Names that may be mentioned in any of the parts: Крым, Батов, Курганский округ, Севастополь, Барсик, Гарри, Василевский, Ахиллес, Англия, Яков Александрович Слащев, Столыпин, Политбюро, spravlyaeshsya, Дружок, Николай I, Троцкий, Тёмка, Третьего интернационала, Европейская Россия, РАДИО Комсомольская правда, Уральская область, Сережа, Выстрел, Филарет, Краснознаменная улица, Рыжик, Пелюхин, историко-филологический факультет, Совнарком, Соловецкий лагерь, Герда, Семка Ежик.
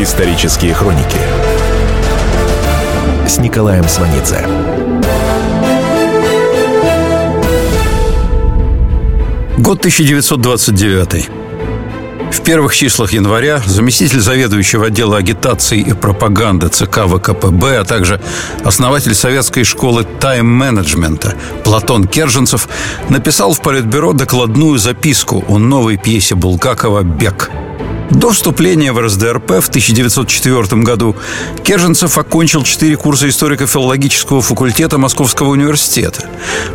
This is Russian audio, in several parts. Исторические хроники с Николаем Сванидзе. Год 1929. В первых числах января заместитель заведующего отдела агитации и пропаганды ЦК ВКП(б), а также основатель советской школы тайм-менеджмента Платон Керженцев написал в Политбюро докладную записку о новой пьесе Булгакова «Бег». До вступления в РСДРП в 1904 году Керженцев окончил 4 курса историко-филологического факультета Московского университета.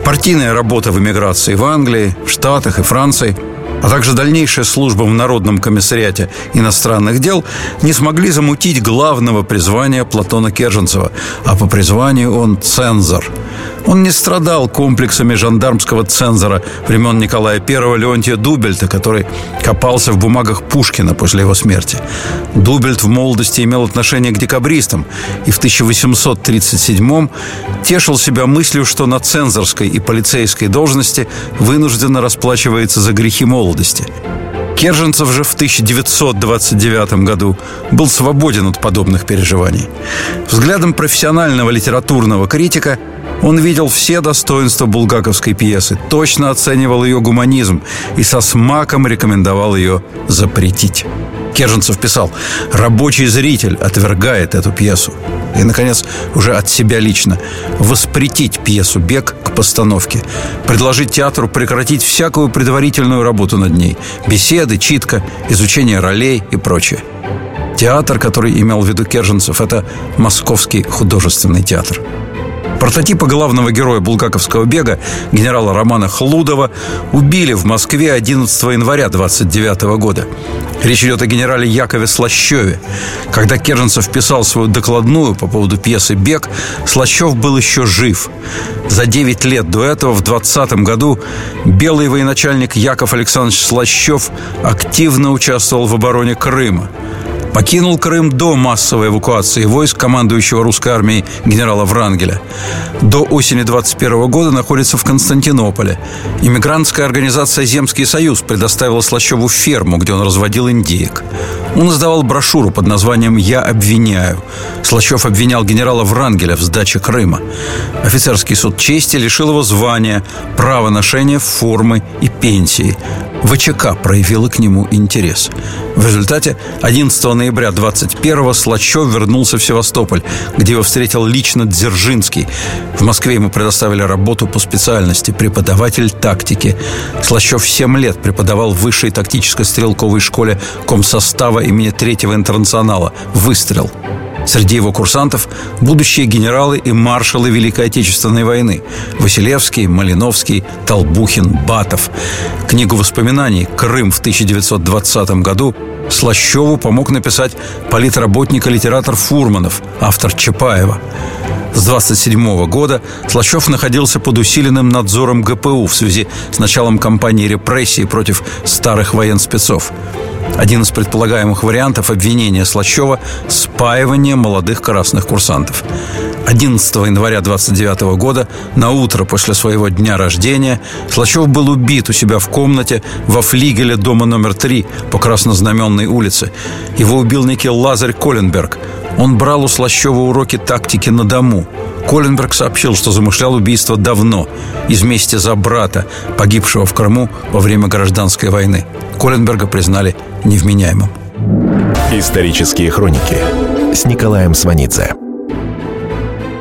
Партийная работа в эмиграции в Англии, в Штатах и Франции, а также дальнейшая служба в Народном комиссариате иностранных дел не смогли замутить главного призвания Платона Керженцева, а по призванию он цензор. Он не страдал комплексами жандармского цензора времен Николая I Леонтия Дубельта, который копался в бумагах Пушкина после его смерти. Дубельт в молодости имел отношение к декабристам и в 1837-м тешил себя мыслью, что на цензорской и полицейской должности вынужденно расплачивается за грехи молодости. Керженцев же в 1929 году был свободен от подобных переживаний. Взглядом профессионального литературного критика он видел все достоинства булгаковской пьесы, точно оценивал ее гуманизм и со смаком рекомендовал ее запретить. Керженцев писал: «Рабочий зритель отвергает эту пьесу». И, наконец, уже от себя лично: воспретить пьесу «Бег» к постановке, предложить театру прекратить всякую предварительную работу над ней, беседы, читка, изучение ролей и прочее. Театр, который имел в виду Керженцев, это Московский художественный театр. Прототипа главного героя булгаковского «Бега», генерала Романа Хлудова, убили в Москве 11 января 1929 года. Речь идет о генерале Якове Слащеве. Когда Керженцев писал свою докладную по поводу пьесы «Бег», Слащев был еще жив. За 9 лет до этого, в 2020 году, белый военачальник Яков Александрович Слащев активно участвовал в обороне Крыма. Покинул Крым до массовой эвакуации войск командующего русской армией генерала Врангеля. До осени 1921 года находится в Константинополе. Иммигрантская организация «Земский союз» предоставила Слащеву ферму, где он разводил индеек. Он издавал брошюру под названием «Я обвиняю». Слащев обвинял генерала Врангеля в сдаче Крыма. Офицерский суд чести лишил его звания, права ношения формы и пенсии. ВЧК проявила к нему интерес. В результате 11 ноября 1921-го Слащев вернулся в Севастополь, где его встретил лично Дзержинский. В Москве ему предоставили работу по специальности преподаватель тактики. Слащев 7 лет преподавал в высшей тактической стрелковой школе комсостава имени Третьего интернационала «Выстрел». Среди его курсантов – будущие генералы и маршалы Великой Отечественной войны – Василевский, Малиновский, Толбухин, Батов. Книгу воспоминаний «Крым в 1920 году» Слащеву помог написать политработник и литератор Фурманов, автор Чапаева. С 1927 года Слащев находился под усиленным надзором ГПУ в связи с началом кампании репрессий против старых военспецов. Один из предполагаемых вариантов обвинения Слащева – спаивание молодых красных курсантов. 11 января 1929 года, наутро после своего дня рождения, Слащев был убит у себя в комнате во флигеле дома номер 3 по Краснознаменной улице. Его убил некий Лазарь Коленберг. Он брал у Слащева уроки тактики на дому. Коленберг сообщил, что замышлял убийство давно, из мести за брата, погибшего в Крыму во время гражданской войны. Коленберга признали невменяемым. Исторические хроники с Николаем Сванидзе.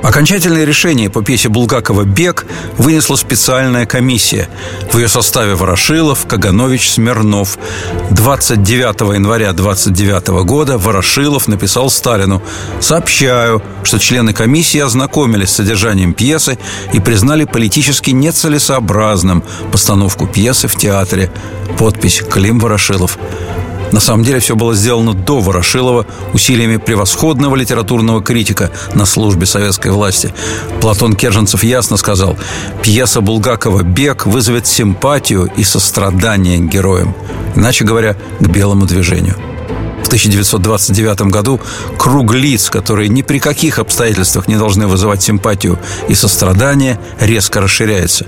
Окончательное решение по пьесе Булгакова «Бег» вынесла специальная комиссия. В ее составе Ворошилов, Каганович, Смирнов. 29 января 1929 года Ворошилов написал Сталину: «Сообщаю, что члены комиссии ознакомились с содержанием пьесы и признали политически нецелесообразным постановку пьесы в театре». Подпись «Клим Ворошилов». На самом деле все было сделано до Ворошилова усилиями превосходного литературного критика на службе советской власти. Платон Керженцев ясно сказал: «Пьеса Булгакова «Бег» вызовет симпатию и сострадание к героям», иначе говоря, к белому движению. В 1929 году круг лиц, которые ни при каких обстоятельствах не должны вызывать симпатию и сострадание, резко расширяется.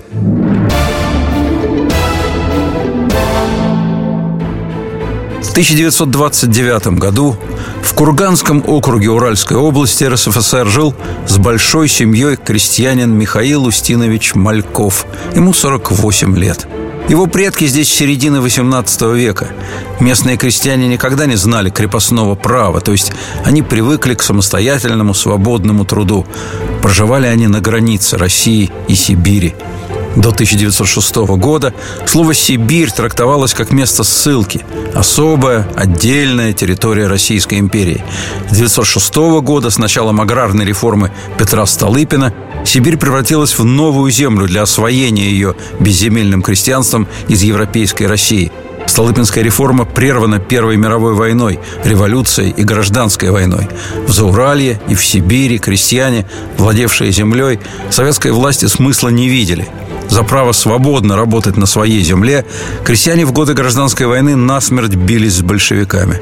В 1929 году в Курганском округе Уральской области РСФСР жил с большой семьей крестьянин Михаил Устинович Мальков. Ему 48 лет. Его предки здесь с середины XVIII века. Местные крестьяне никогда не знали крепостного права, то есть они привыкли к самостоятельному свободному труду. Проживали они на границе России и Сибири. До 1906 года слово «Сибирь» трактовалось как место ссылки, особая, отдельная территория Российской империи. С 1906 года, с началом аграрной реформы Петра Столыпина, Сибирь превратилась в новую землю для освоения ее безземельным крестьянством из европейской России. Столыпинская реформа прервана Первой мировой войной, революцией и гражданской войной. В Зауралье и в Сибири крестьяне, владевшие землей, советской власти смысла не видели. За право свободно работать на своей земле крестьяне в годы гражданской войны насмерть бились с большевиками.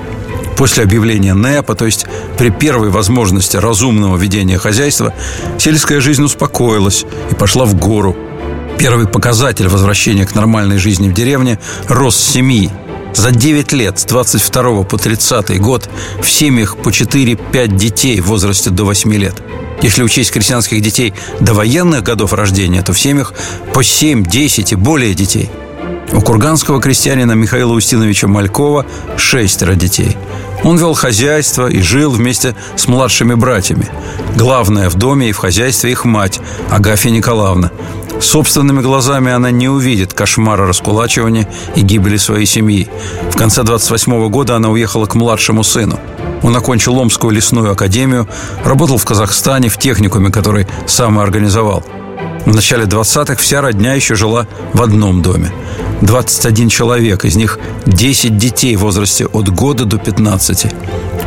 После объявления НЭПа, то есть при первой возможности разумного ведения хозяйства, сельская жизнь успокоилась и пошла в гору. Первый показатель возвращения к нормальной жизни в деревне – рост семьи. За 9 лет, с 22 по 30 год, в семьях по 4-5 детей в возрасте до 8 лет. Если учесть крестьянских детей до военных годов рождения, то в семьях по 7, 10 и более детей. У курганского крестьянина Михаила Устиновича Малькова 6 детей. Он вел хозяйство и жил вместе с младшими братьями. Главное в доме и в хозяйстве их мать Агафья Николаевна. Собственными глазами она не увидит кошмара раскулачивания и гибели своей семьи. В конце 1928 года она уехала к младшему сыну. Он окончил Омскую лесную академию, работал в Казахстане в техникуме, который сам и организовал. В начале 20-х вся родня еще жила в одном доме. 21 человек, из них 10 детей в возрасте от года до 15.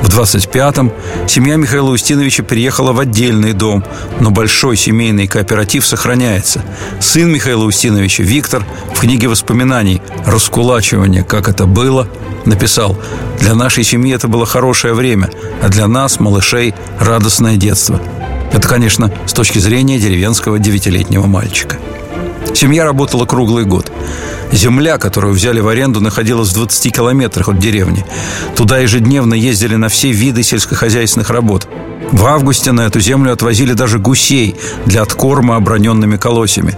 В 25-м семья Михаила Устиновича переехала в отдельный дом, но большой семейный кооператив сохраняется. Сын Михаила Устиновича, Виктор, в книге воспоминаний «Раскулачивание. Как это было?» написал: «Для нашей семьи это было хорошее время, а для нас, малышей, радостное детство». Это, конечно, с точки зрения деревенского 9-летнего мальчика. Семья работала круглый год. Земля, которую взяли в аренду, находилась в 20 километрах от деревни. Туда ежедневно ездили на все виды сельскохозяйственных работ. В августе на эту землю отвозили даже гусей для откорма оброненными колосьями.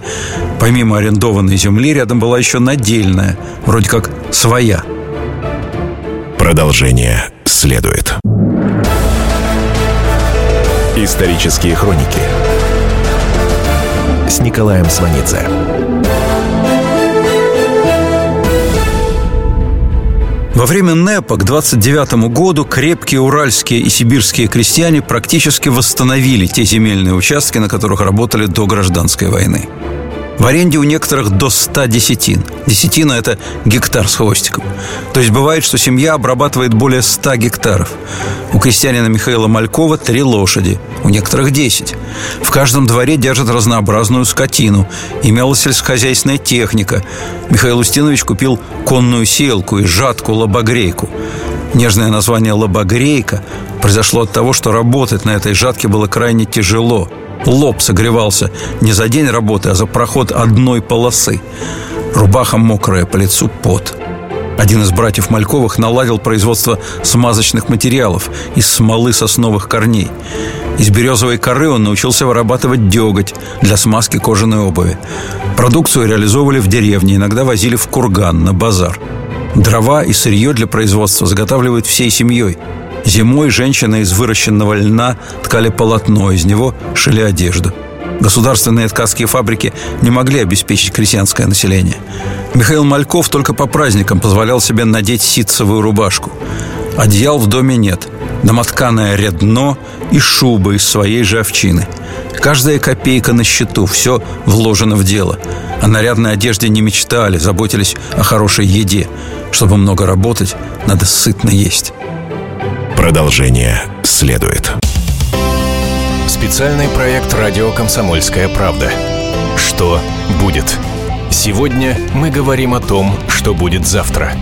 Помимо арендованной земли, рядом была еще надельная, вроде как своя. Продолжение следует. Исторические хроники с Николаем Сванидзе. Во время НЭПа к 1929 году крепкие уральские и сибирские крестьяне практически восстановили те земельные участки, на которых работали до гражданской войны. В аренде у некоторых до 100 десятин. Десятина – это гектар с хвостиком. То есть бывает, что семья обрабатывает более 100 гектаров. У крестьянина Михаила Малькова 3 лошади, у некоторых 10. В каждом дворе держат разнообразную скотину. Имелась сельскохозяйственная техника. Михаил Устинович купил конную селку и жатку-лобогрейку. Нежное название «лобогрейка» произошло от того, что работать на этой жатке было крайне тяжело. Лоб согревался не за день работы, а за проход одной полосы. Рубаха мокрая, по лицу пот. Один из братьев Мальковых наладил производство смазочных материалов из смолы сосновых корней. Из березовой коры он научился вырабатывать деготь для смазки кожаной обуви. Продукцию реализовывали в деревне, иногда возили в Курган, на базар. Дрова и сырье для производства заготавливают всей семьей. Зимой женщины из выращенного льна ткали полотно, из него шили одежду. Государственные ткацкие фабрики не могли обеспечить крестьянское население. Михаил Мальков только по праздникам позволял себе надеть ситцевую рубашку. Одеял в доме нет. Домотканое рядно и шуба из своей же овчины. Каждая копейка на счету, все вложено в дело. О нарядной одежде не мечтали, заботились о хорошей еде. Чтобы много работать, надо сытно есть. Продолжение следует. Специальный проект «Радио Комсомольская правда». Что будет? Сегодня мы говорим о том, что будет завтра.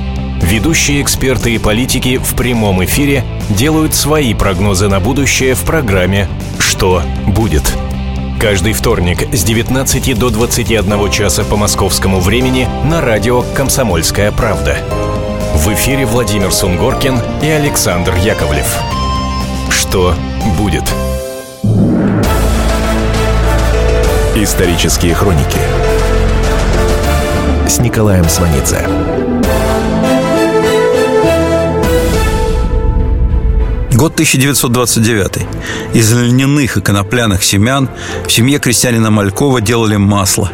Ведущие эксперты и политики в прямом эфире делают свои прогнозы на будущее в программе «Что будет?». Каждый вторник с 19 до 21 часа по московскому времени на радио «Комсомольская правда». В эфире Владимир Сунгоркин и Александр Яковлев. Что будет? Исторические хроники с Николаем Сванидзе. Год 1929. Из льняных и конопляных семян в семье крестьянина Малькова делали масло.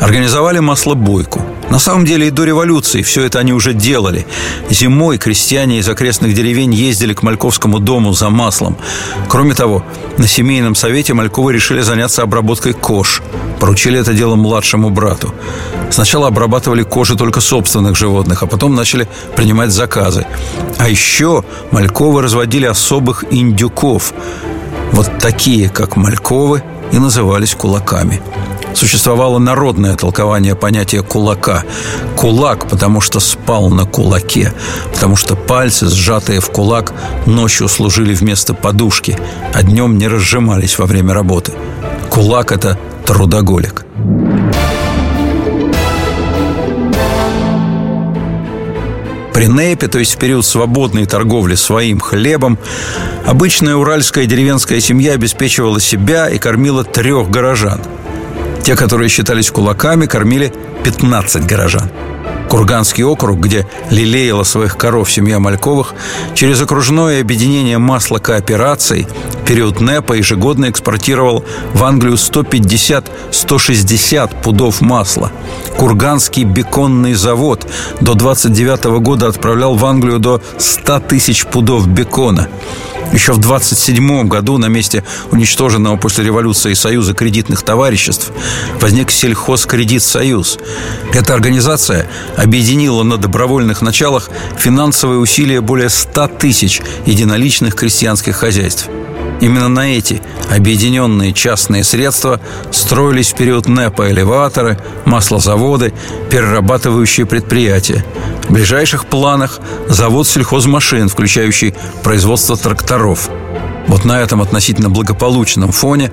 Организовали маслобойку. На самом деле и до революции все это они уже делали. Зимой крестьяне из окрестных деревень ездили к Мальковскому дому за маслом. Кроме того, на семейном совете Мальковы решили заняться обработкой кож. Поручили это дело младшему брату. Сначала обрабатывали кожи только собственных животных, а потом начали принимать заказы. А еще Мальковы разводили особых индюков. Вот такие, как Мальковы, и назывались кулаками. Существовало народное толкование понятия «кулака». Кулак, потому что спал на кулаке, потому что пальцы, сжатые в кулак, ночью служили вместо подушки, а днем не разжимались во время работы. Кулак – это трудоголик. При НЭПе, то есть в период свободной торговли своим хлебом, обычная уральская деревенская семья обеспечивала себя и кормила 3 горожан. Те, которые считались кулаками, кормили 15 горожан. Курганский округ, где лелеяла своих коров семья Мальковых, через окружное объединение маслокоопераций в период НЭПа ежегодно экспортировал в Англию 150-160 пудов масла. Курганский беконный завод до 1929 года отправлял в Англию до 100 тысяч пудов бекона. Еще в 1927 году на месте уничтоженного после революции Союза кредитных товариществ возник Сельхозкредитсоюз. Эта организация объединила на добровольных началах финансовые усилия более 100 тысяч единоличных крестьянских хозяйств. Именно на эти объединенные частные средства строились в период НЭПа элеваторы, маслозаводы, перерабатывающие предприятия. В ближайших планах завод сельхозмашин, включающий производство тракторов. Вот на этом относительно благополучном фоне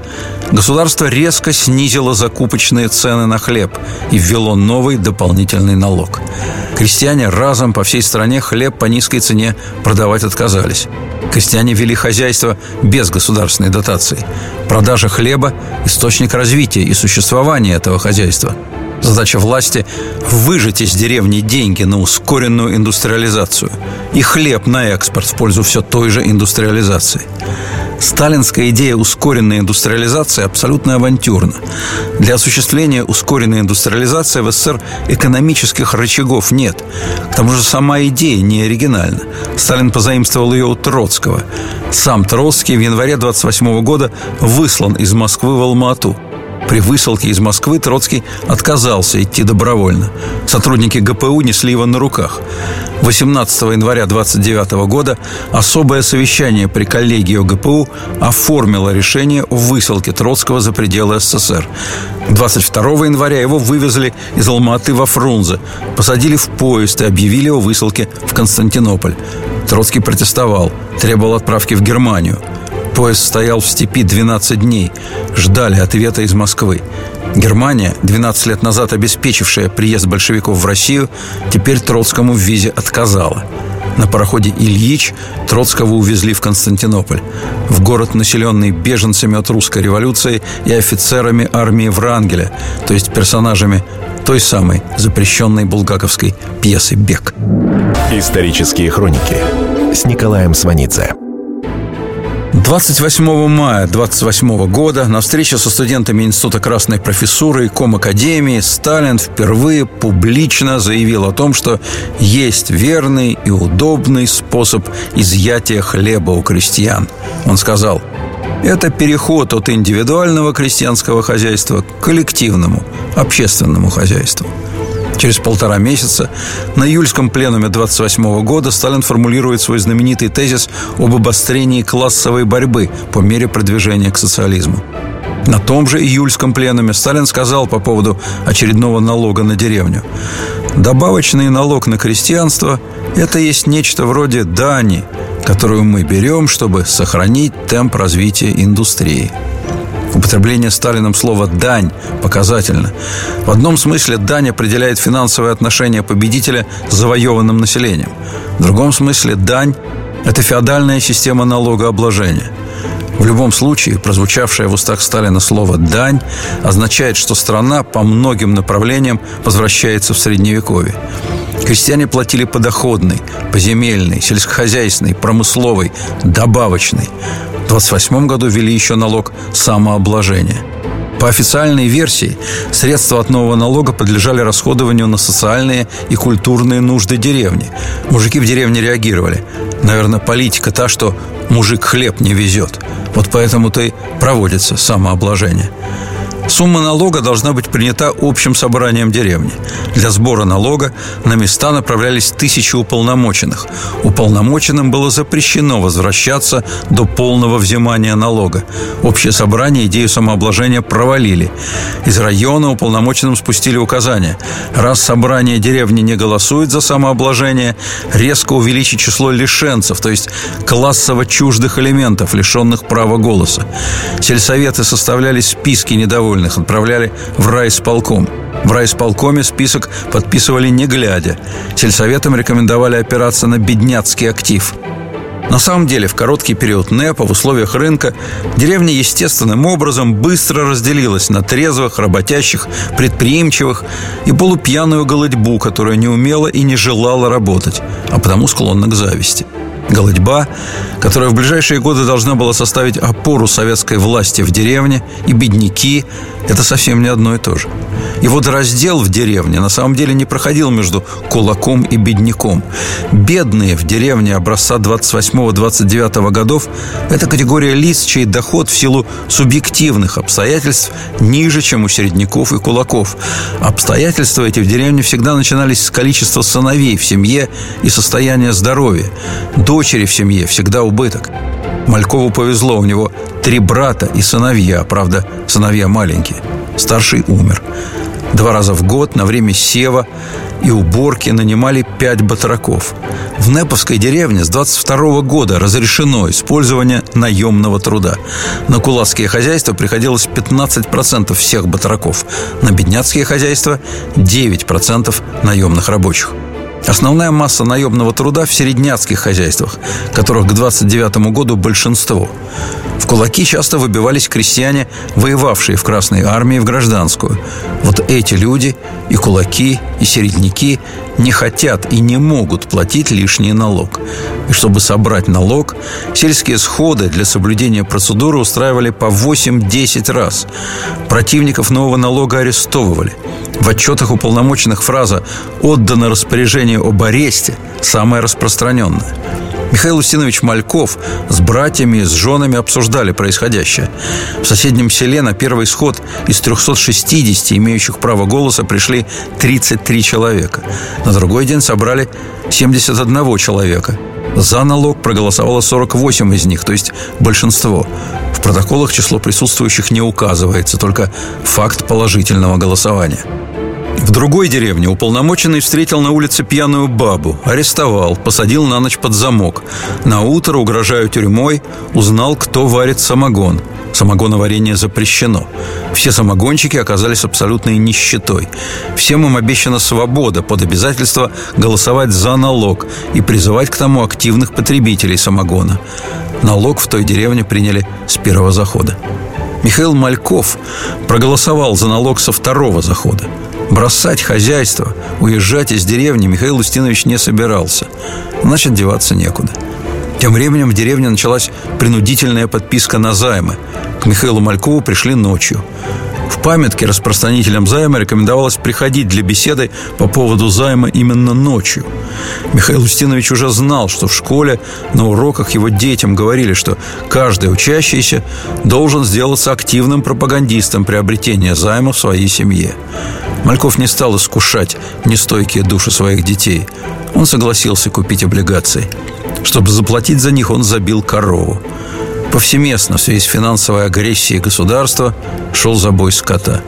государство резко снизило закупочные цены на хлеб и ввело новый дополнительный налог. Крестьяне разом по всей стране хлеб по низкой цене продавать отказались. Крестьяне вели хозяйство без государственной дотации. Продажа хлеба – источник развития и существования этого хозяйства. Задача власти – выжать из деревни деньги на ускоренную индустриализацию и хлеб на экспорт в пользу все той же индустриализации. Сталинская идея ускоренной индустриализации абсолютно авантюрна. Для осуществления ускоренной индустриализации в СССР экономических рычагов нет. К тому же сама идея не оригинальна. Сталин позаимствовал ее у Троцкого. Сам Троцкий в январе 1928 года выслан из Москвы в Алма-Ату. При высылке из Москвы Троцкий отказался идти добровольно. Сотрудники ГПУ несли его на руках. 18 января 1929 года особое совещание при коллегии ОГПУ оформило решение о высылке Троцкого за пределы СССР. 22 января его вывезли из Алма-Аты во Фрунзе, посадили в поезд и объявили о высылке в Константинополь. Троцкий протестовал, требовал отправки в Германию. Поезд стоял в степи 12 дней. Ждали ответа из Москвы. Германия, 12 лет назад обеспечившая приезд большевиков в Россию, теперь Троцкому в визе отказала. На пароходе «Ильич» Троцкого увезли в Константинополь, в город, населенный беженцами от русской революции и офицерами армии Врангеля, то есть персонажами той самой запрещенной булгаковской пьесы «Бег». Исторические хроники с Николаем Сванидзе. 28 мая 1928 года на встрече со студентами Института Красной профессуры и Комакадемии Сталин впервые публично заявил о том, что есть верный и удобный способ изъятия хлеба у крестьян. Он сказал: «Это переход от индивидуального крестьянского хозяйства к коллективному, общественному хозяйству». Через 1,5 месяца на июльском пленуме 1928 года Сталин формулирует свой знаменитый тезис об обострении классовой борьбы по мере продвижения к социализму. На том же июльском пленуме Сталин сказал по поводу очередного налога на деревню: «Добавочный налог на крестьянство – это есть нечто вроде дани, которую мы берем, чтобы сохранить темп развития индустрии». Употребление Сталином слова «дань» показательно. В одном смысле дань определяет финансовое отношение победителя с завоеванным населением. В другом смысле дань – это феодальная система налогообложения. В любом случае, прозвучавшее в устах Сталина слово «дань» означает, что страна по многим направлениям возвращается в Средневековье. Крестьяне платили подоходный, поземельный, сельскохозяйственный, промысловый, добавочный. В 1928 году ввели еще налог самообложения. По официальной версии, средства от нового налога подлежали расходованию на социальные и культурные нужды деревни. Мужики в деревне реагировали. Наверное, политика та, что мужик хлеб не везет. Вот поэтому-то и проводится самообложение. Сумма налога должна быть принята общим собранием деревни. Для сбора налога на места направлялись тысячи уполномоченных. Уполномоченным было запрещено возвращаться до полного взимания налога. Общее собрание идею самообложения провалили. Из района уполномоченным спустили указание: раз собрание деревни не голосует за самообложение, резко увеличить число лишенцев, то есть классово чуждых элементов, лишенных права голоса. Сельсоветы составляли списки недовольных, отправляли в райисполком. В райисполкоме список подписывали не глядя. Сельсоветам рекомендовали опираться на бедняцкий актив. На самом деле, в короткий период НЭПа, в условиях рынка, деревня естественным образом быстро разделилась на трезвых, работящих, предприимчивых и полупьяную голодьбу, которая не умела и не желала работать, а потому склонна к зависти. Голодьба, которая в ближайшие годы должна была составить опору советской власти в деревне, и бедняки – это совсем не одно и то же. И вот раздел в деревне на самом деле не проходил между кулаком и бедняком. Бедные в деревне образца 28-29 годов – это категория лиц, чей доход в силу субъективных обстоятельств ниже, чем у середняков и кулаков. Обстоятельства эти в деревне всегда начинались с количества сыновей в семье и состояния здоровья. Дочери в семье всегда убыток. Малькову повезло, у него 3 брата и сыновья, правда, сыновья маленькие. Старший умер. 2 раза в год на время сева и уборки нанимали 5 батраков. В Неповской деревне с 22 года разрешено использование наемного труда. На кулацкие хозяйства приходилось 15% всех батраков, на бедняцкие хозяйства 9% наемных рабочих. Основная масса наемного труда в середняцких хозяйствах, которых к 1929 году большинство. В кулаки часто выбивались крестьяне, воевавшие в Красной армии, в гражданскую. Вот эти люди, и кулаки, и середняки, не хотят и не могут платить лишний налог. И чтобы собрать налог, сельские сходы для соблюдения процедуры устраивали по 8-10 раз. Противников нового налога арестовывали. В отчетах уполномоченных фраза «отдано распоряжение об аресте» самая распространенная. Михаил Устинович Мальков с братьями и с женами обсуждали происходящее. В соседнем селе на первый сход из 360 имеющих право голоса пришли 33 человека. На другой день собрали 71 человека. За налог проголосовало 48 из них, то есть большинство. В протоколах число присутствующих не указывается, только факт положительного голосования. В другой деревне уполномоченный встретил на улице пьяную бабу, арестовал, посадил на ночь под замок. Наутро, угрожая тюрьмой, узнал, кто варит самогон. Самогоноварение запрещено. Все самогонщики оказались абсолютной нищетой. Всем им обещана свобода под обязательство голосовать за налог и призывать к тому активных потребителей самогона. Налог в той деревне приняли с первого захода. Михаил Мальков проголосовал за налог со второго захода. Бросать хозяйство, уезжать из деревни Михаил Устинович не собирался. Значит, деваться некуда. Тем временем в деревне началась принудительная подписка на займы. К Михаилу Малькову пришли ночью. В памятке распространителям займа рекомендовалось приходить для беседы по поводу займа именно ночью. Михаил Устинович уже знал, что в школе на уроках его детям говорили, что каждый учащийся должен сделаться активным пропагандистом приобретения займа в своей семье. Мальков не стал искушать нестойкие души своих детей. Он согласился купить облигации. Чтобы заплатить за них, он забил корову. Повсеместно в связи с финансовой агрессией государства шел забой скота.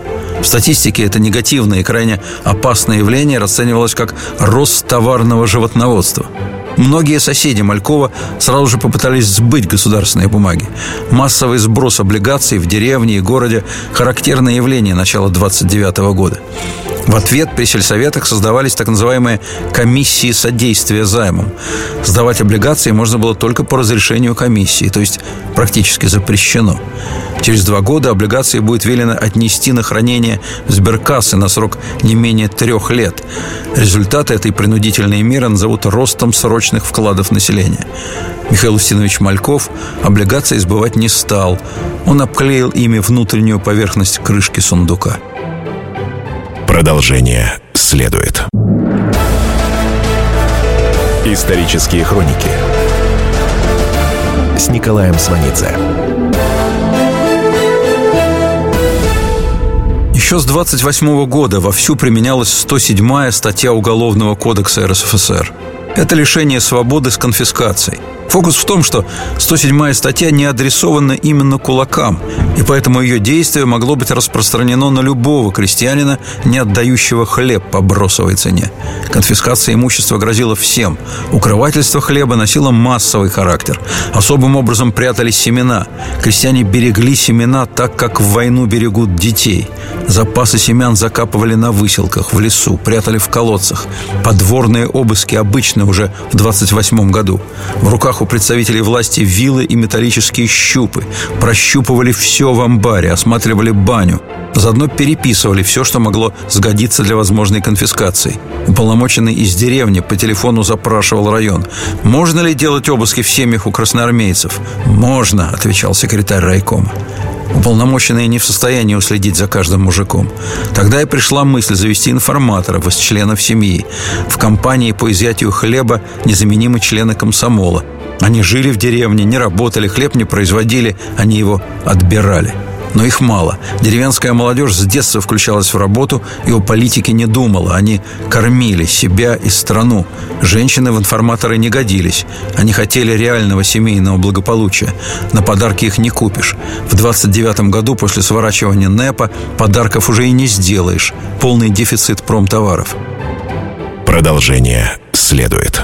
В статистике это негативное и крайне опасное явление расценивалось как рост товарного животноводства. Многие соседи Малькова сразу же попытались сбыть государственные бумаги. Массовый сброс облигаций в деревне и городе – характерное явление начала 1929 года. В ответ при сельсоветах создавались так называемые комиссии содействия займам. Сдавать облигации можно было только по разрешению комиссии, то есть практически запрещено. Через 2 года облигации будет велено отнести на хранение в сберкассы на срок не менее 3 лет. Результаты этой принудительной меры назовут ростом срочных вкладов населения. Михаил Устинович Мальков облигации сбывать не стал. Он обклеил ими внутреннюю поверхность крышки сундука. Продолжение следует. Исторические хроники с Николаем Сванидзе. Еще с 1928 года вовсю применялась 107-я статья Уголовного кодекса РСФСР. Это лишение свободы с конфискацией. Фокус в том, что 107-я статья не адресована именно кулакам, и поэтому ее действие могло быть распространено на любого крестьянина, не отдающего хлеб по бросовой цене. Конфискация имущества грозила всем. Укрывательство хлеба носило массовый характер. Особым образом прятались семена. Крестьяне берегли семена так, как в войну берегут детей. Запасы семян закапывали на выселках, в лесу, прятали в колодцах. Подворные обыски обычны уже в 1928 году. В руках у представителей власти вилы и металлические щупы. Прощупывали все в амбаре, осматривали баню. Заодно переписывали все, что могло сгодиться для возможной конфискации. Уполномоченный из деревни по телефону запрашивал район. «Можно ли делать обыски в семьях у красноармейцев?» «Можно», — отвечал секретарь райкома. Уполномоченные не в состоянии уследить за каждым мужиком. Тогда и пришла мысль завести информаторов из членов семьи. В компании по изъятию хлеба незаменимы члены комсомола. Они жили в деревне, не работали, хлеб не производили, они его отбирали. Но их мало. Деревенская молодежь с детства включалась в работу и о политике не думала. Они кормили себя и страну. Женщины в информаторы не годились. Они хотели реального семейного благополучия. На подарки их не купишь. В 1929 году после сворачивания НЭПа подарков уже и не сделаешь. Полный дефицит промтоваров. Продолжение следует.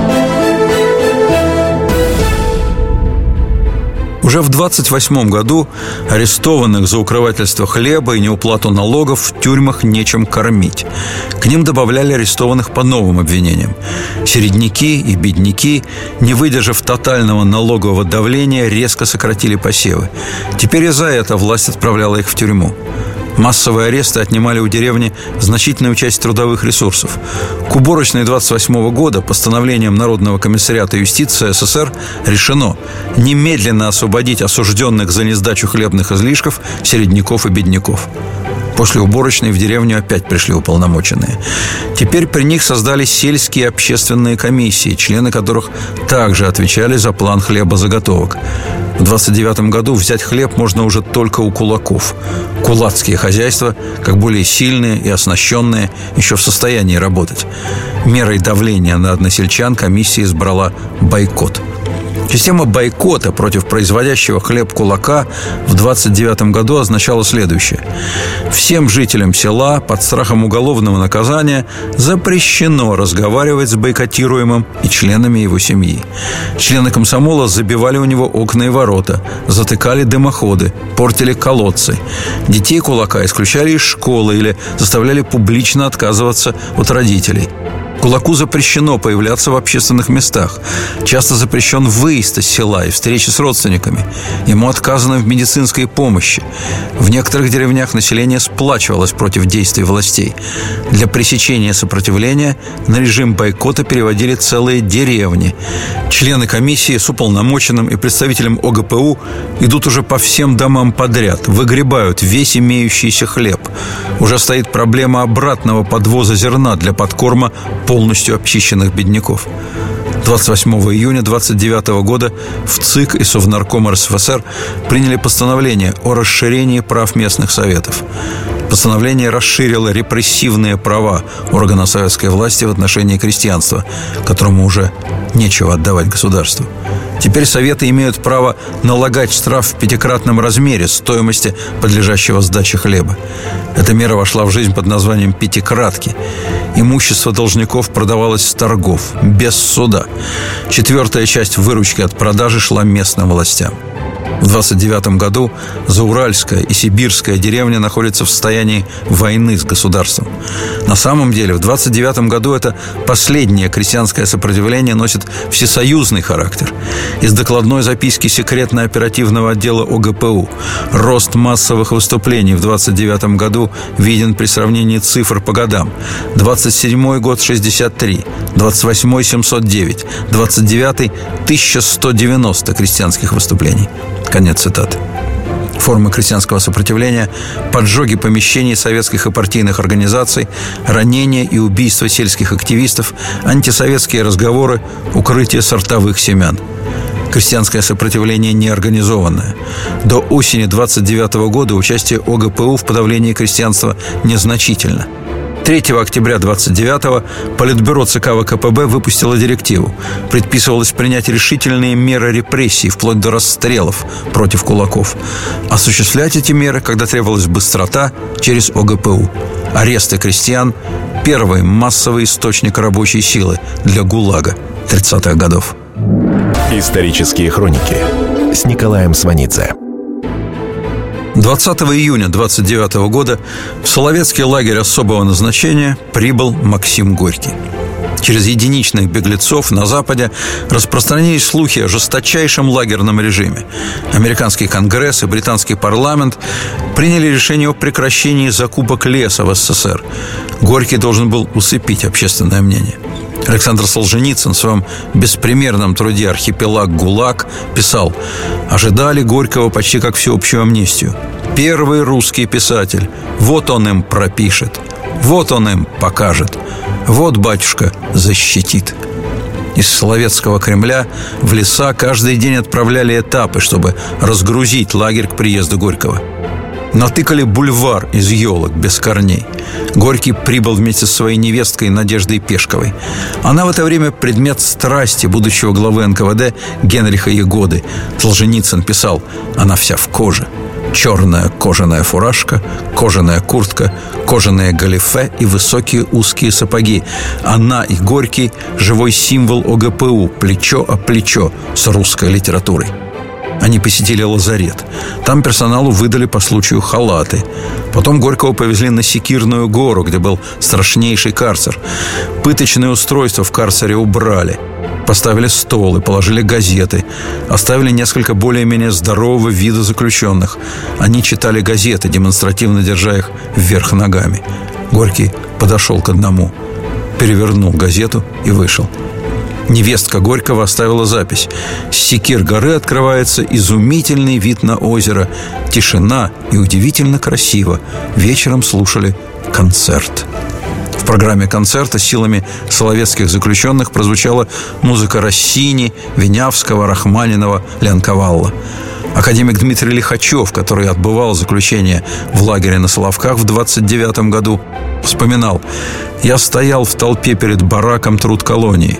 Уже в 1928 году арестованных за укрывательство хлеба и неуплату налогов в тюрьмах нечем кормить. К ним добавляли арестованных по новым обвинениям. Середняки и бедняки, не выдержав тотального налогового давления, резко сократили посевы. Теперь и за это власть отправляла их в тюрьму. Массовые аресты отнимали у деревни значительную часть трудовых ресурсов. К уборочной 1928 года постановлением Народного комиссариата юстиции СССР решено немедленно освободить осужденных за несдачу хлебных излишков, середняков и бедняков. После уборочной в деревню опять пришли уполномоченные. Теперь при них создались сельские общественные комиссии, члены которых также отвечали за план хлебозаготовок. В 1929 году взять хлеб можно уже только у кулаков. Кулацкие хозяйства, как более сильные и оснащенные, еще в состоянии работать. Мерой давления на односельчан комиссия избрала бойкот. Система бойкота против производящего хлеб кулака в 1929 году означала следующее. Всем жителям села под страхом уголовного наказания запрещено разговаривать с бойкотируемым и членами его семьи. Члены комсомола забивали у него окна и ворота, затыкали дымоходы, портили колодцы. Детей кулака исключали из школы или заставляли публично отказываться от родителей. Кулаку запрещено появляться в общественных местах. Часто запрещен выезд из села и встречи с родственниками. Ему отказано в медицинской помощи. В некоторых деревнях население сплачивалось против действий властей. Для пресечения сопротивления на режим бойкота переводили целые деревни. Члены комиссии с уполномоченным и представителем ОГПУ идут уже по всем домам подряд, выгребают весь имеющийся хлеб. Уже стоит проблема обратного подвоза зерна для подкорма полностью обчищенных бедняков. 28 июня 29 года в ЦИК и Совнарком РСФСР приняли постановление о расширении прав местных советов. Постановление расширило репрессивные права органов советской власти в отношении крестьянства, которому уже нечего отдавать государству. Теперь советы имеют право налагать штраф в пятикратном размере стоимости подлежащего сдаче хлеба. Эта мера вошла в жизнь под названием «пятикратки». Имущество должников продавалось с торгов, без суда. Четвертая часть выручки от продажи шла местным властям. В 1929 году Зауральская и Сибирская деревня находятся в состоянии войны с государством. На самом деле, в 1929 году это последнее крестьянское сопротивление носит всесоюзный характер. Из докладной записки секретно-оперативного отдела ОГПУ: рост массовых выступлений в 1929 году виден при сравнении цифр по годам. 1927 год – 63, 1928 – 709, 1929 – 1190 крестьянских выступлений. Конец цитаты. Формы крестьянского сопротивления: поджоги помещений советских и партийных организаций, ранения и убийства сельских активистов, антисоветские разговоры, укрытие сортовых семян. Крестьянское сопротивление неорганизованное. До осени 1929 года участие ОГПУ в подавлении крестьянства незначительно. 3 октября 1929-го Политбюро ЦК ВКП(б) выпустило директиву. Предписывалось принять решительные меры репрессий, вплоть до расстрелов против кулаков. Осуществлять эти меры, когда требовалась быстрота, через ОГПУ. Аресты крестьян – первый массовый источник рабочей силы для ГУЛАГа 30-х годов. Исторические хроники с Николаем Сванидзе. 20 июня 1929 года в Соловецкий лагерь особого назначения прибыл Максим Горький. Через единичных беглецов на Западе распространились слухи о жесточайшем лагерном режиме. Американский конгресс и британский парламент приняли решение о прекращении закупок леса в СССР. Горький должен был усыпить общественное мнение. Александр Солженицын в своем беспримерном труде «Архипелаг ГУЛАГ» писал: «Ожидали Горького почти как всеобщую амнистию. Первый русский писатель. Вот он им пропишет. Вот он им покажет. Вот батюшка защитит». Из Соловецкого Кремля в леса каждый день отправляли этапы, чтобы разгрузить лагерь к приезду Горького. Натыкали бульвар из елок без корней. Горький прибыл вместе со своей невесткой Надеждой Пешковой. Она в это время предмет страсти будущего главы НКВД Генриха Ягоды. Солженицын писал: «Она вся в коже. Черная кожаная фуражка, кожаная куртка, кожаное галифе и высокие узкие сапоги. Она и Горький – живой символ ОГПУ, плечо о плечо с русской литературой». Они посетили лазарет. Там персоналу выдали по случаю халаты. Потом Горького повезли на Секирную гору, где был страшнейший карцер. Пыточное устройство в карцере убрали. Поставили стол и положили газеты. Оставили несколько более-менее здорового вида заключенных. Они читали газеты, демонстративно держа их вверх ногами. Горький подошел к одному, перевернул газету и вышел. Невестка Горького оставила запись: «С секир горы открывается изумительный вид на озеро. Тишина и удивительно красиво. Вечером слушали концерт». В программе концерта силами соловецких заключенных прозвучала музыка Россини, Винявского, Рахманинова, Лянковалла. Академик Дмитрий Лихачев, который отбывал заключение в лагере на Соловках в 1929 году, вспоминал: «Я стоял в толпе перед бараком трудколонии.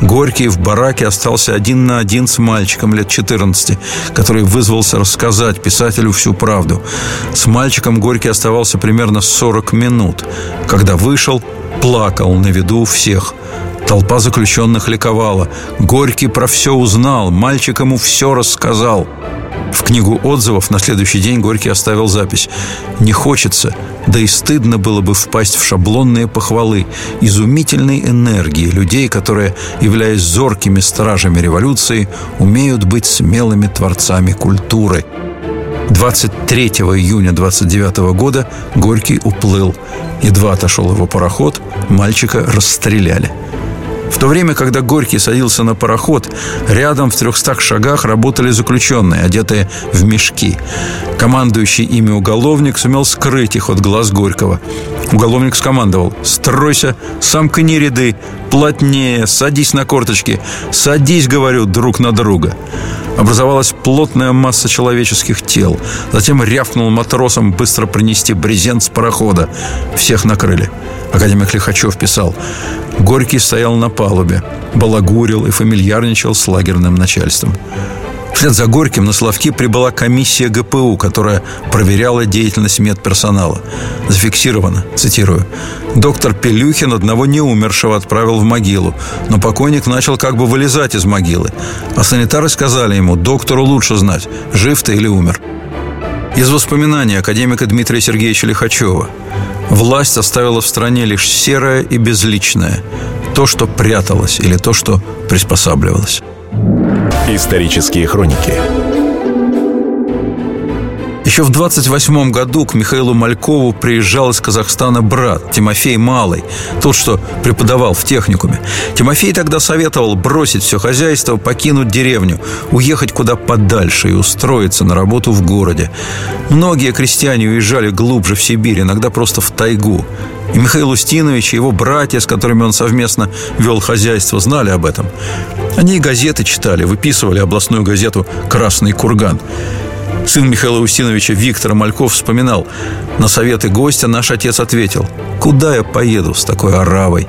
Горький в бараке остался один на один с мальчиком лет 14, который вызвался рассказать писателю всю правду. С мальчиком Горький оставался примерно 40 минут. Когда вышел, плакал на виду у всех. Толпа заключенных ликовала. Горький про все узнал, мальчик ему все рассказал. В книгу отзывов на следующий день Горький оставил запись: «Не хочется, да и стыдно было бы впасть в шаблонные похвалы изумительной энергии людей, которые, являясь зоркими стражами революции, умеют быть смелыми творцами культуры». 23 июня 1929 года Горький уплыл. Едва отошел его пароход, мальчика расстреляли. В то время, когда Горький садился на пароход, рядом в 300 шагах работали заключенные, одетые в мешки. Командующий ими уголовник сумел скрыть их от глаз Горького. Уголовник скомандовал: «Стройся, сомкни ряды, плотнее, садись на корточки, садись, говорю, друг на друга». Образовалась плотная масса человеческих тел. Затем рявкнул матросам быстро принести брезент с парохода. Всех накрыли. Академик Лихачев писал: «Горький стоял на палубе, балагурил и фамильярничал с лагерным начальством». Вслед за Горьким на Соловки прибыла комиссия ГПУ, которая проверяла деятельность медперсонала. Зафиксировано, цитирую: «Доктор Пелюхин одного неумершего отправил в могилу, но покойник начал как бы вылезать из могилы. А санитары сказали ему: доктору лучше знать, жив ты или умер». Из воспоминаний академика Дмитрия Сергеевича Лихачева: «Власть оставила в стране лишь серое и безличное, то, что пряталось, или то, что приспосабливалось». Исторические хроники. Еще в 1928 году к Михаилу Малькову приезжал из Казахстана брат, Тимофей Малый, тот, что преподавал в техникуме. Тимофей тогда советовал бросить все хозяйство, покинуть деревню, уехать куда подальше и устроиться на работу в городе. Многие крестьяне уезжали глубже в Сибирь, иногда просто в тайгу. И Михаил Устинович и его братья, с которыми он совместно вел хозяйство, знали об этом. Они и газеты читали, выписывали областную газету «Красный курган». Сын Михаила Устиновича Виктор Мальков вспоминал: «На советы гостя наш отец ответил: куда я поеду с такой оравой?»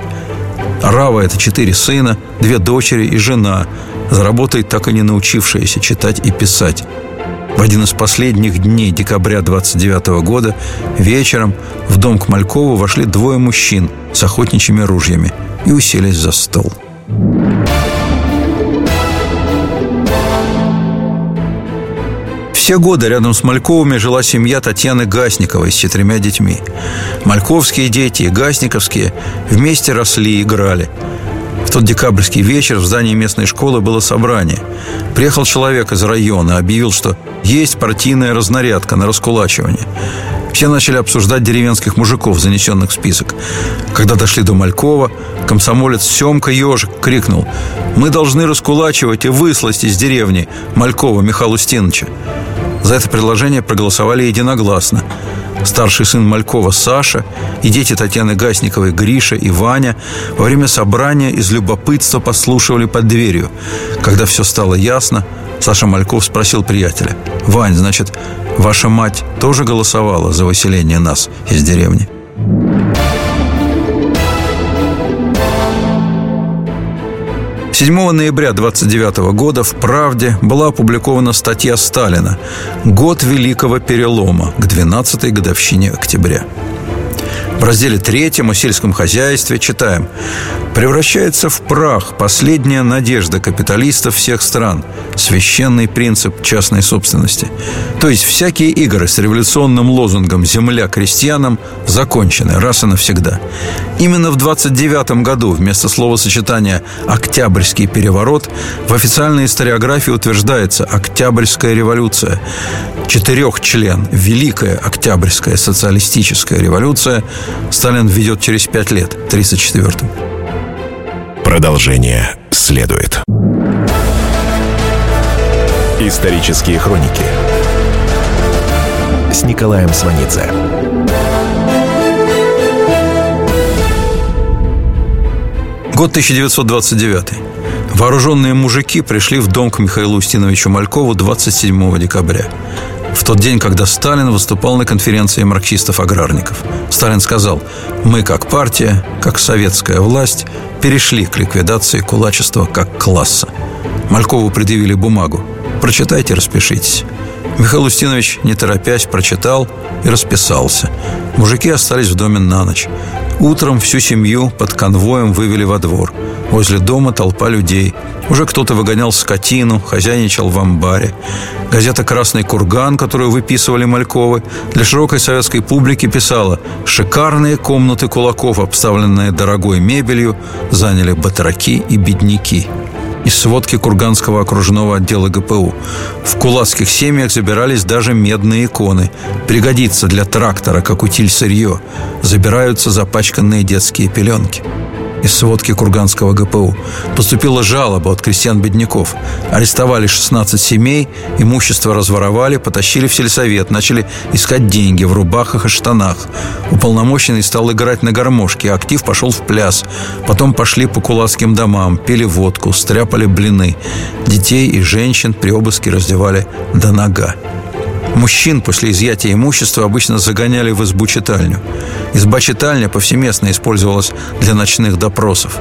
Орава – это 4 сына, 2 дочери и жена, за работой так и не научившаяся читать и писать. В один из последних дней декабря 1929 года вечером в дом к Малькову вошли 2 мужчин с охотничьими ружьями и уселись за стол. Все годы рядом с Мальковыми жила семья Татьяны Гаснниковой с 4 детьми. Мальковские дети и Гаснниковские вместе росли и играли. В тот декабрьский вечер в здании местной школы было собрание. Приехал человек из района, объявил, что есть партийная разнарядка на раскулачивание. Все начали обсуждать деревенских мужиков, занесенных в список. Когда дошли до Малькова, комсомолец Семка Ежик крикнул: «Мы должны раскулачивать и выслать из деревни Малькова Михаила Устиновича». За это предложение проголосовали единогласно. Старший сын Малькова Саша и дети Татьяны Гаснниковой Гриша и Ваня во время собрания из любопытства подслушивали под дверью. Когда все стало ясно, Саша Мальков спросил приятеля: «Вань, значит, ваша мать тоже голосовала за выселение нас из деревни?» С 7 ноября 1929 года в «Правде» была опубликована статья Сталина «Год великого перелома к 12-й годовщине октября». В разделе 3 о сельском хозяйстве читаем: «Превращается в прах последняя надежда капиталистов всех стран, священный принцип частной собственности. То есть всякие игры с революционным лозунгом «Земля крестьянам» закончены раз и навсегда. Именно в 1929 году вместо словосочетания «Октябрьский переворот» в официальной историографии утверждается «Октябрьская революция». 4-член «Великая Октябрьская социалистическая революция» Сталин ведет через 5 лет, в 1934-м. Продолжение следует. Исторические хроники с Николаем Сванидзе. Год 1929. Вооруженные мужики пришли в дом к Михаилу Устиновичу Малькову 27 декабря. В тот день, когда Сталин выступал на конференции марксистов-аграрников. Сталин сказал: «Мы, как партия, как советская власть, перешли к ликвидации кулачества как класса». Малькову предъявили бумагу: «Прочитайте, распишитесь». Михаил Устинович, не торопясь, прочитал и расписался. Мужики остались в доме на ночь. Утром всю семью под конвоем вывели во двор. Возле дома толпа людей. Уже кто-то выгонял скотину, хозяйничал в амбаре. Газета «Красный курган», которую выписывали Мальковы, для широкой советской публики писала: «Шикарные комнаты Кулаков, обставленные дорогой мебелью, заняли батраки и бедняки». Из сводки Курганского окружного отдела ГПУ: в кулацких семьях забирались даже медные иконы. Пригодится для трактора, как утиль сырье. Забираются запачканные детские пеленки. Из сводки Курганского ГПУ: поступила жалоба от крестьян-бедняков. Арестовали 16 семей, имущество разворовали, потащили в сельсовет, начали искать деньги в рубахах и штанах. Уполномоченный стал играть на гармошке, а актив пошел в пляс. Потом пошли по кулацким домам, пили водку, стряпали блины. Детей и женщин при обыске раздевали до нога. Мужчин после изъятия имущества обычно загоняли в избу-читальню. Изба-читальня повсеместно использовалась для ночных допросов.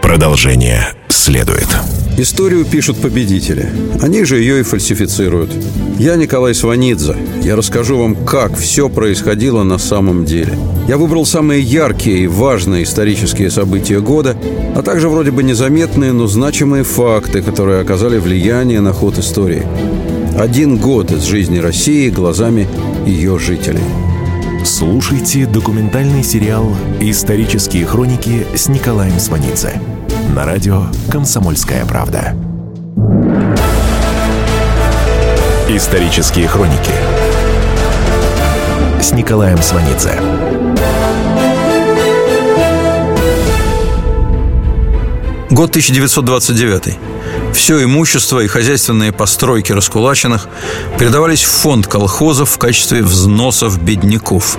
Продолжение следует. Историю пишут победители. Они же ее и фальсифицируют. Я Николай Сванидзе. Я расскажу вам, как все происходило на самом деле. Я выбрал самые яркие и важные исторические события года, а также вроде бы незаметные, но значимые факты, которые оказали влияние на ход истории. Один год из жизни России глазами ее жителей. Слушайте документальный сериал «Исторические хроники» с Николаем Сванидзе на радио «Комсомольская правда». «Исторические хроники» с Николаем Сванидзе. Год 1929. Все имущество и хозяйственные постройки раскулаченных передавались в фонд колхозов в качестве взносов бедняков.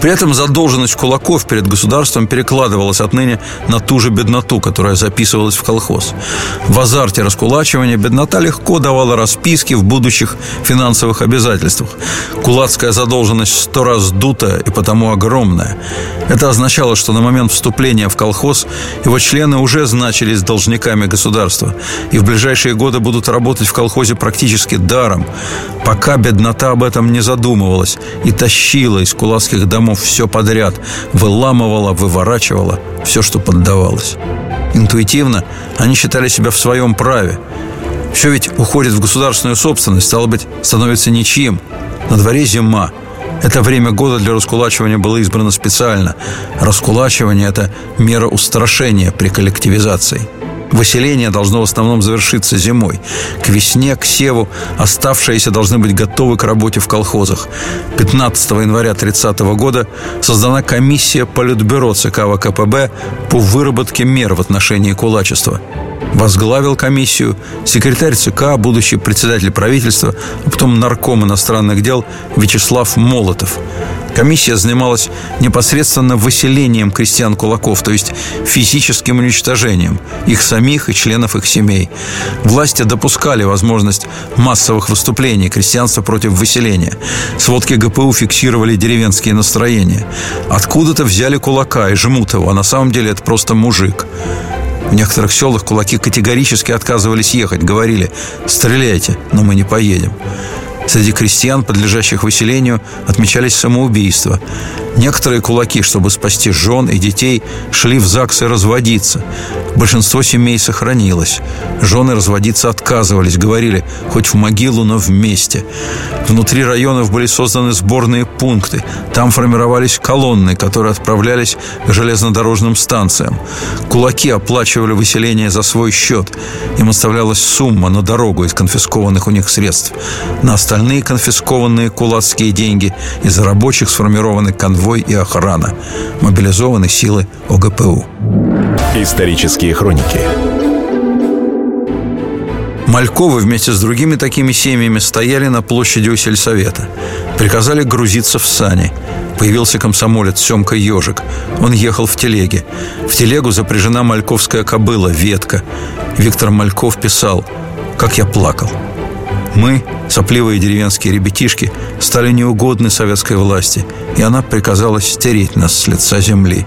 При этом задолженность кулаков перед государством перекладывалась отныне на ту же бедноту, которая записывалась в колхоз. В азарте раскулачивания беднота легко давала расписки в будущих финансовых обязательствах. Кулацкая задолженность в 100 раз дутая и потому огромная. Это означало, что на момент вступления в колхоз его члены уже значились должниками государства и в ближайшие годы будут работать в колхозе практически даром. Пока беднота об этом не задумывалась и тащила из кулацких домов все подряд, выламывала, выворачивала все, что поддавалось. Интуитивно они считали себя в своем праве. Все ведь уходит в государственную собственность, стало быть, становится ничьим. На дворе зима. Это время года для раскулачивания было избрано специально. Раскулачивание – это мера устрашения при коллективизации. Выселение должно в основном завершиться зимой. К весне, к севу оставшиеся должны быть готовы к работе в колхозах. 15 января 1930 года создана комиссия Политбюро ЦК ВКП(б) по выработке мер в отношении кулачества. Возглавил комиссию секретарь ЦК, будущий председатель правительства, а потом нарком иностранных дел Вячеслав Молотов. Комиссия занималась непосредственно выселением крестьян-кулаков, то есть физическим уничтожением их самих и членов их семей. Власти допускали возможность массовых выступлений крестьянства против выселения. Сводки ГПУ фиксировали деревенские настроения. Откуда-то взяли кулака и жмут его, а на самом деле это просто мужик. В некоторых селах кулаки категорически отказывались ехать, говорили: «Стреляйте, но мы не поедем». Среди крестьян, подлежащих выселению, отмечались самоубийства. Некоторые кулаки, чтобы спасти жен и детей, шли в ЗАГСы разводиться. Большинство семей сохранилось. Жены разводиться отказывались, говорили: «Хоть в могилу, но вместе». Внутри районов были созданы сборные пункты. Там формировались колонны, которые отправлялись к железнодорожным станциям. Кулаки оплачивали выселение за свой счет. Им оставлялась сумма на дорогу из конфискованных у них средств. На остальные конфискованные кулацкие деньги из рабочих сформированы конвой и охрана. Мобилизованы силы ОГПУ. Исторические хроники. Мальковы вместе с другими такими семьями стояли на площади у сельсовета. Приказали грузиться в сани. Появился комсомолец Семка Ежик. Он ехал в телеге. В телегу запряжена мальковская кобыла, Ветка. Виктор Мальков писал: «Как я плакал. Мы, сопливые деревенские ребятишки, стали неугодны советской власти, и она приказала стереть нас с лица земли».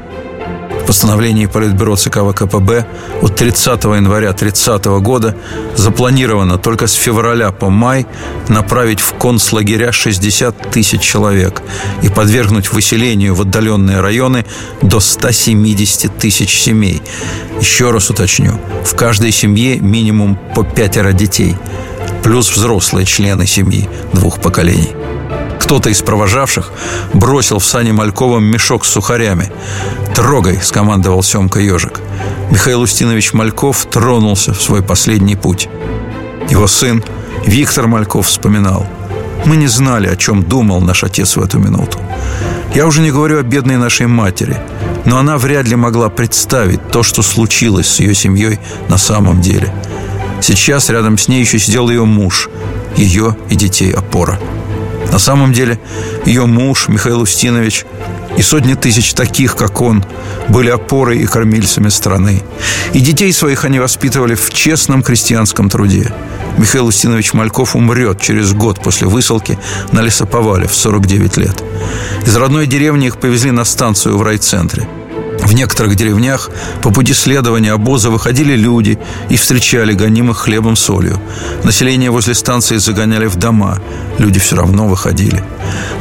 В постановлении Политбюро ЦК ВКП(б) от 30 января 30 года запланировано только с февраля по май направить в концлагеря 60 тысяч человек и подвергнуть выселению в отдаленные районы до 170 тысяч семей. Еще раз уточню, в каждой семье минимум по 5 детей, плюс взрослые члены семьи 2 поколений. Кто-то из провожавших бросил в сани Малькова мешок с сухарями. «Трогай!» – скомандовал Семка Ежик. Михаил Устинович Мальков тронулся в свой последний путь. Его сын Виктор Мальков вспоминал: «Мы не знали, о чем думал наш отец в эту минуту. Я уже не говорю о бедной нашей матери, но она вряд ли могла представить то, что случилось с ее семьей на самом деле. Сейчас рядом с ней еще сидел ее муж, ее и детей опора. На самом деле, ее муж, Михаил Устинович, и сотни тысяч таких, как он, были опорой и кормильцами страны. И детей своих они воспитывали в честном крестьянском труде. Михаил Устинович Мальков умрет через год после высылки на лесоповале в 49 лет. Из родной деревни их повезли на станцию в райцентре. В некоторых деревнях по пути следования обоза выходили люди и встречали гонимых хлебом солью. Население возле станции загоняли в дома. Люди все равно выходили.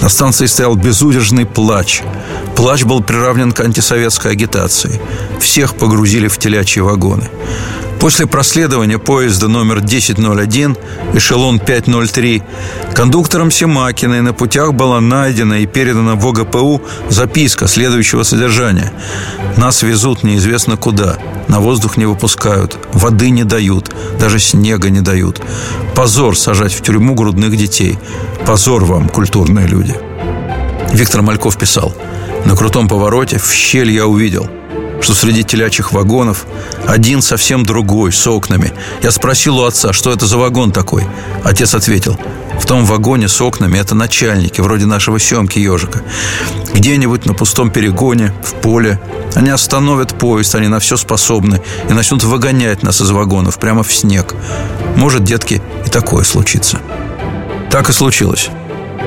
На станции стоял безудержный плач. Плач был приравнен к антисоветской агитации. Всех погрузили в телячьи вагоны. После проследования поезда номер 1001, эшелон 503, кондуктором Семакиной на путях была найдена и передана в ОГПУ записка следующего содержания: «Нас везут неизвестно куда, на воздух не выпускают, воды не дают, даже снега не дают. Позор сажать в тюрьму грудных детей. Позор вам, культурные люди». Виктор Мальков писал: «На крутом повороте в щель я увидел, что среди телячьих вагонов один совсем другой, с окнами. Я спросил у отца, что это за вагон такой. Отец ответил: в том вагоне с окнами это начальники, вроде нашего Семки Ежика. Где-нибудь на пустом перегоне, в поле. Они остановят поезд, они на все способны, и начнут выгонять нас из вагонов прямо в снег. Может, детки, и такое случится». Так и случилось.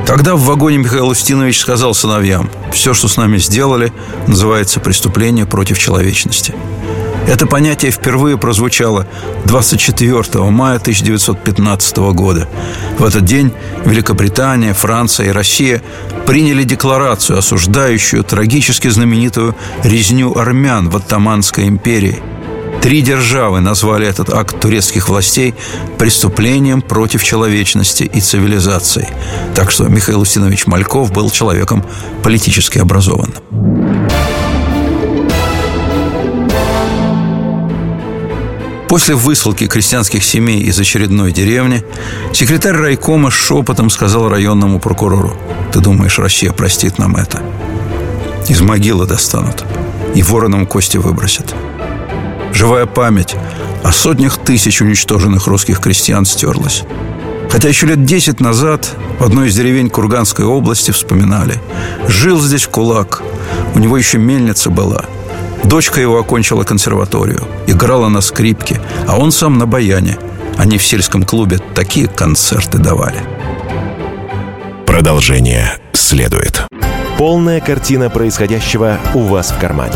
Тогда в вагоне Михаил Устинович сказал сыновьям: «Все, что с нами сделали, называется преступление против человечности». Это понятие впервые прозвучало 24 мая 1915 года. В этот день Великобритания, Франция и Россия приняли декларацию, осуждающую трагически знаменитую резню армян в Оттоманской империи. 3 державы назвали этот акт турецких властей преступлением против человечности и цивилизации. Так что Михаил Устинович Мальков был человеком политически образованным. После высылки крестьянских семей из очередной деревни секретарь райкома шепотом сказал районному прокурору: «Ты думаешь, Россия простит нам это? Из могилы достанут и вороном кости выбросят». Живая память о сотнях тысяч уничтоженных русских крестьян стерлась. Хотя еще лет 10 назад в одной из деревень Курганской области вспоминали: «Жил здесь кулак, у него еще мельница была. Дочка его окончила консерваторию, играла на скрипке, а он сам на баяне. Они в сельском клубе такие концерты давали». Продолжение следует. Полная картина происходящего у вас в кармане.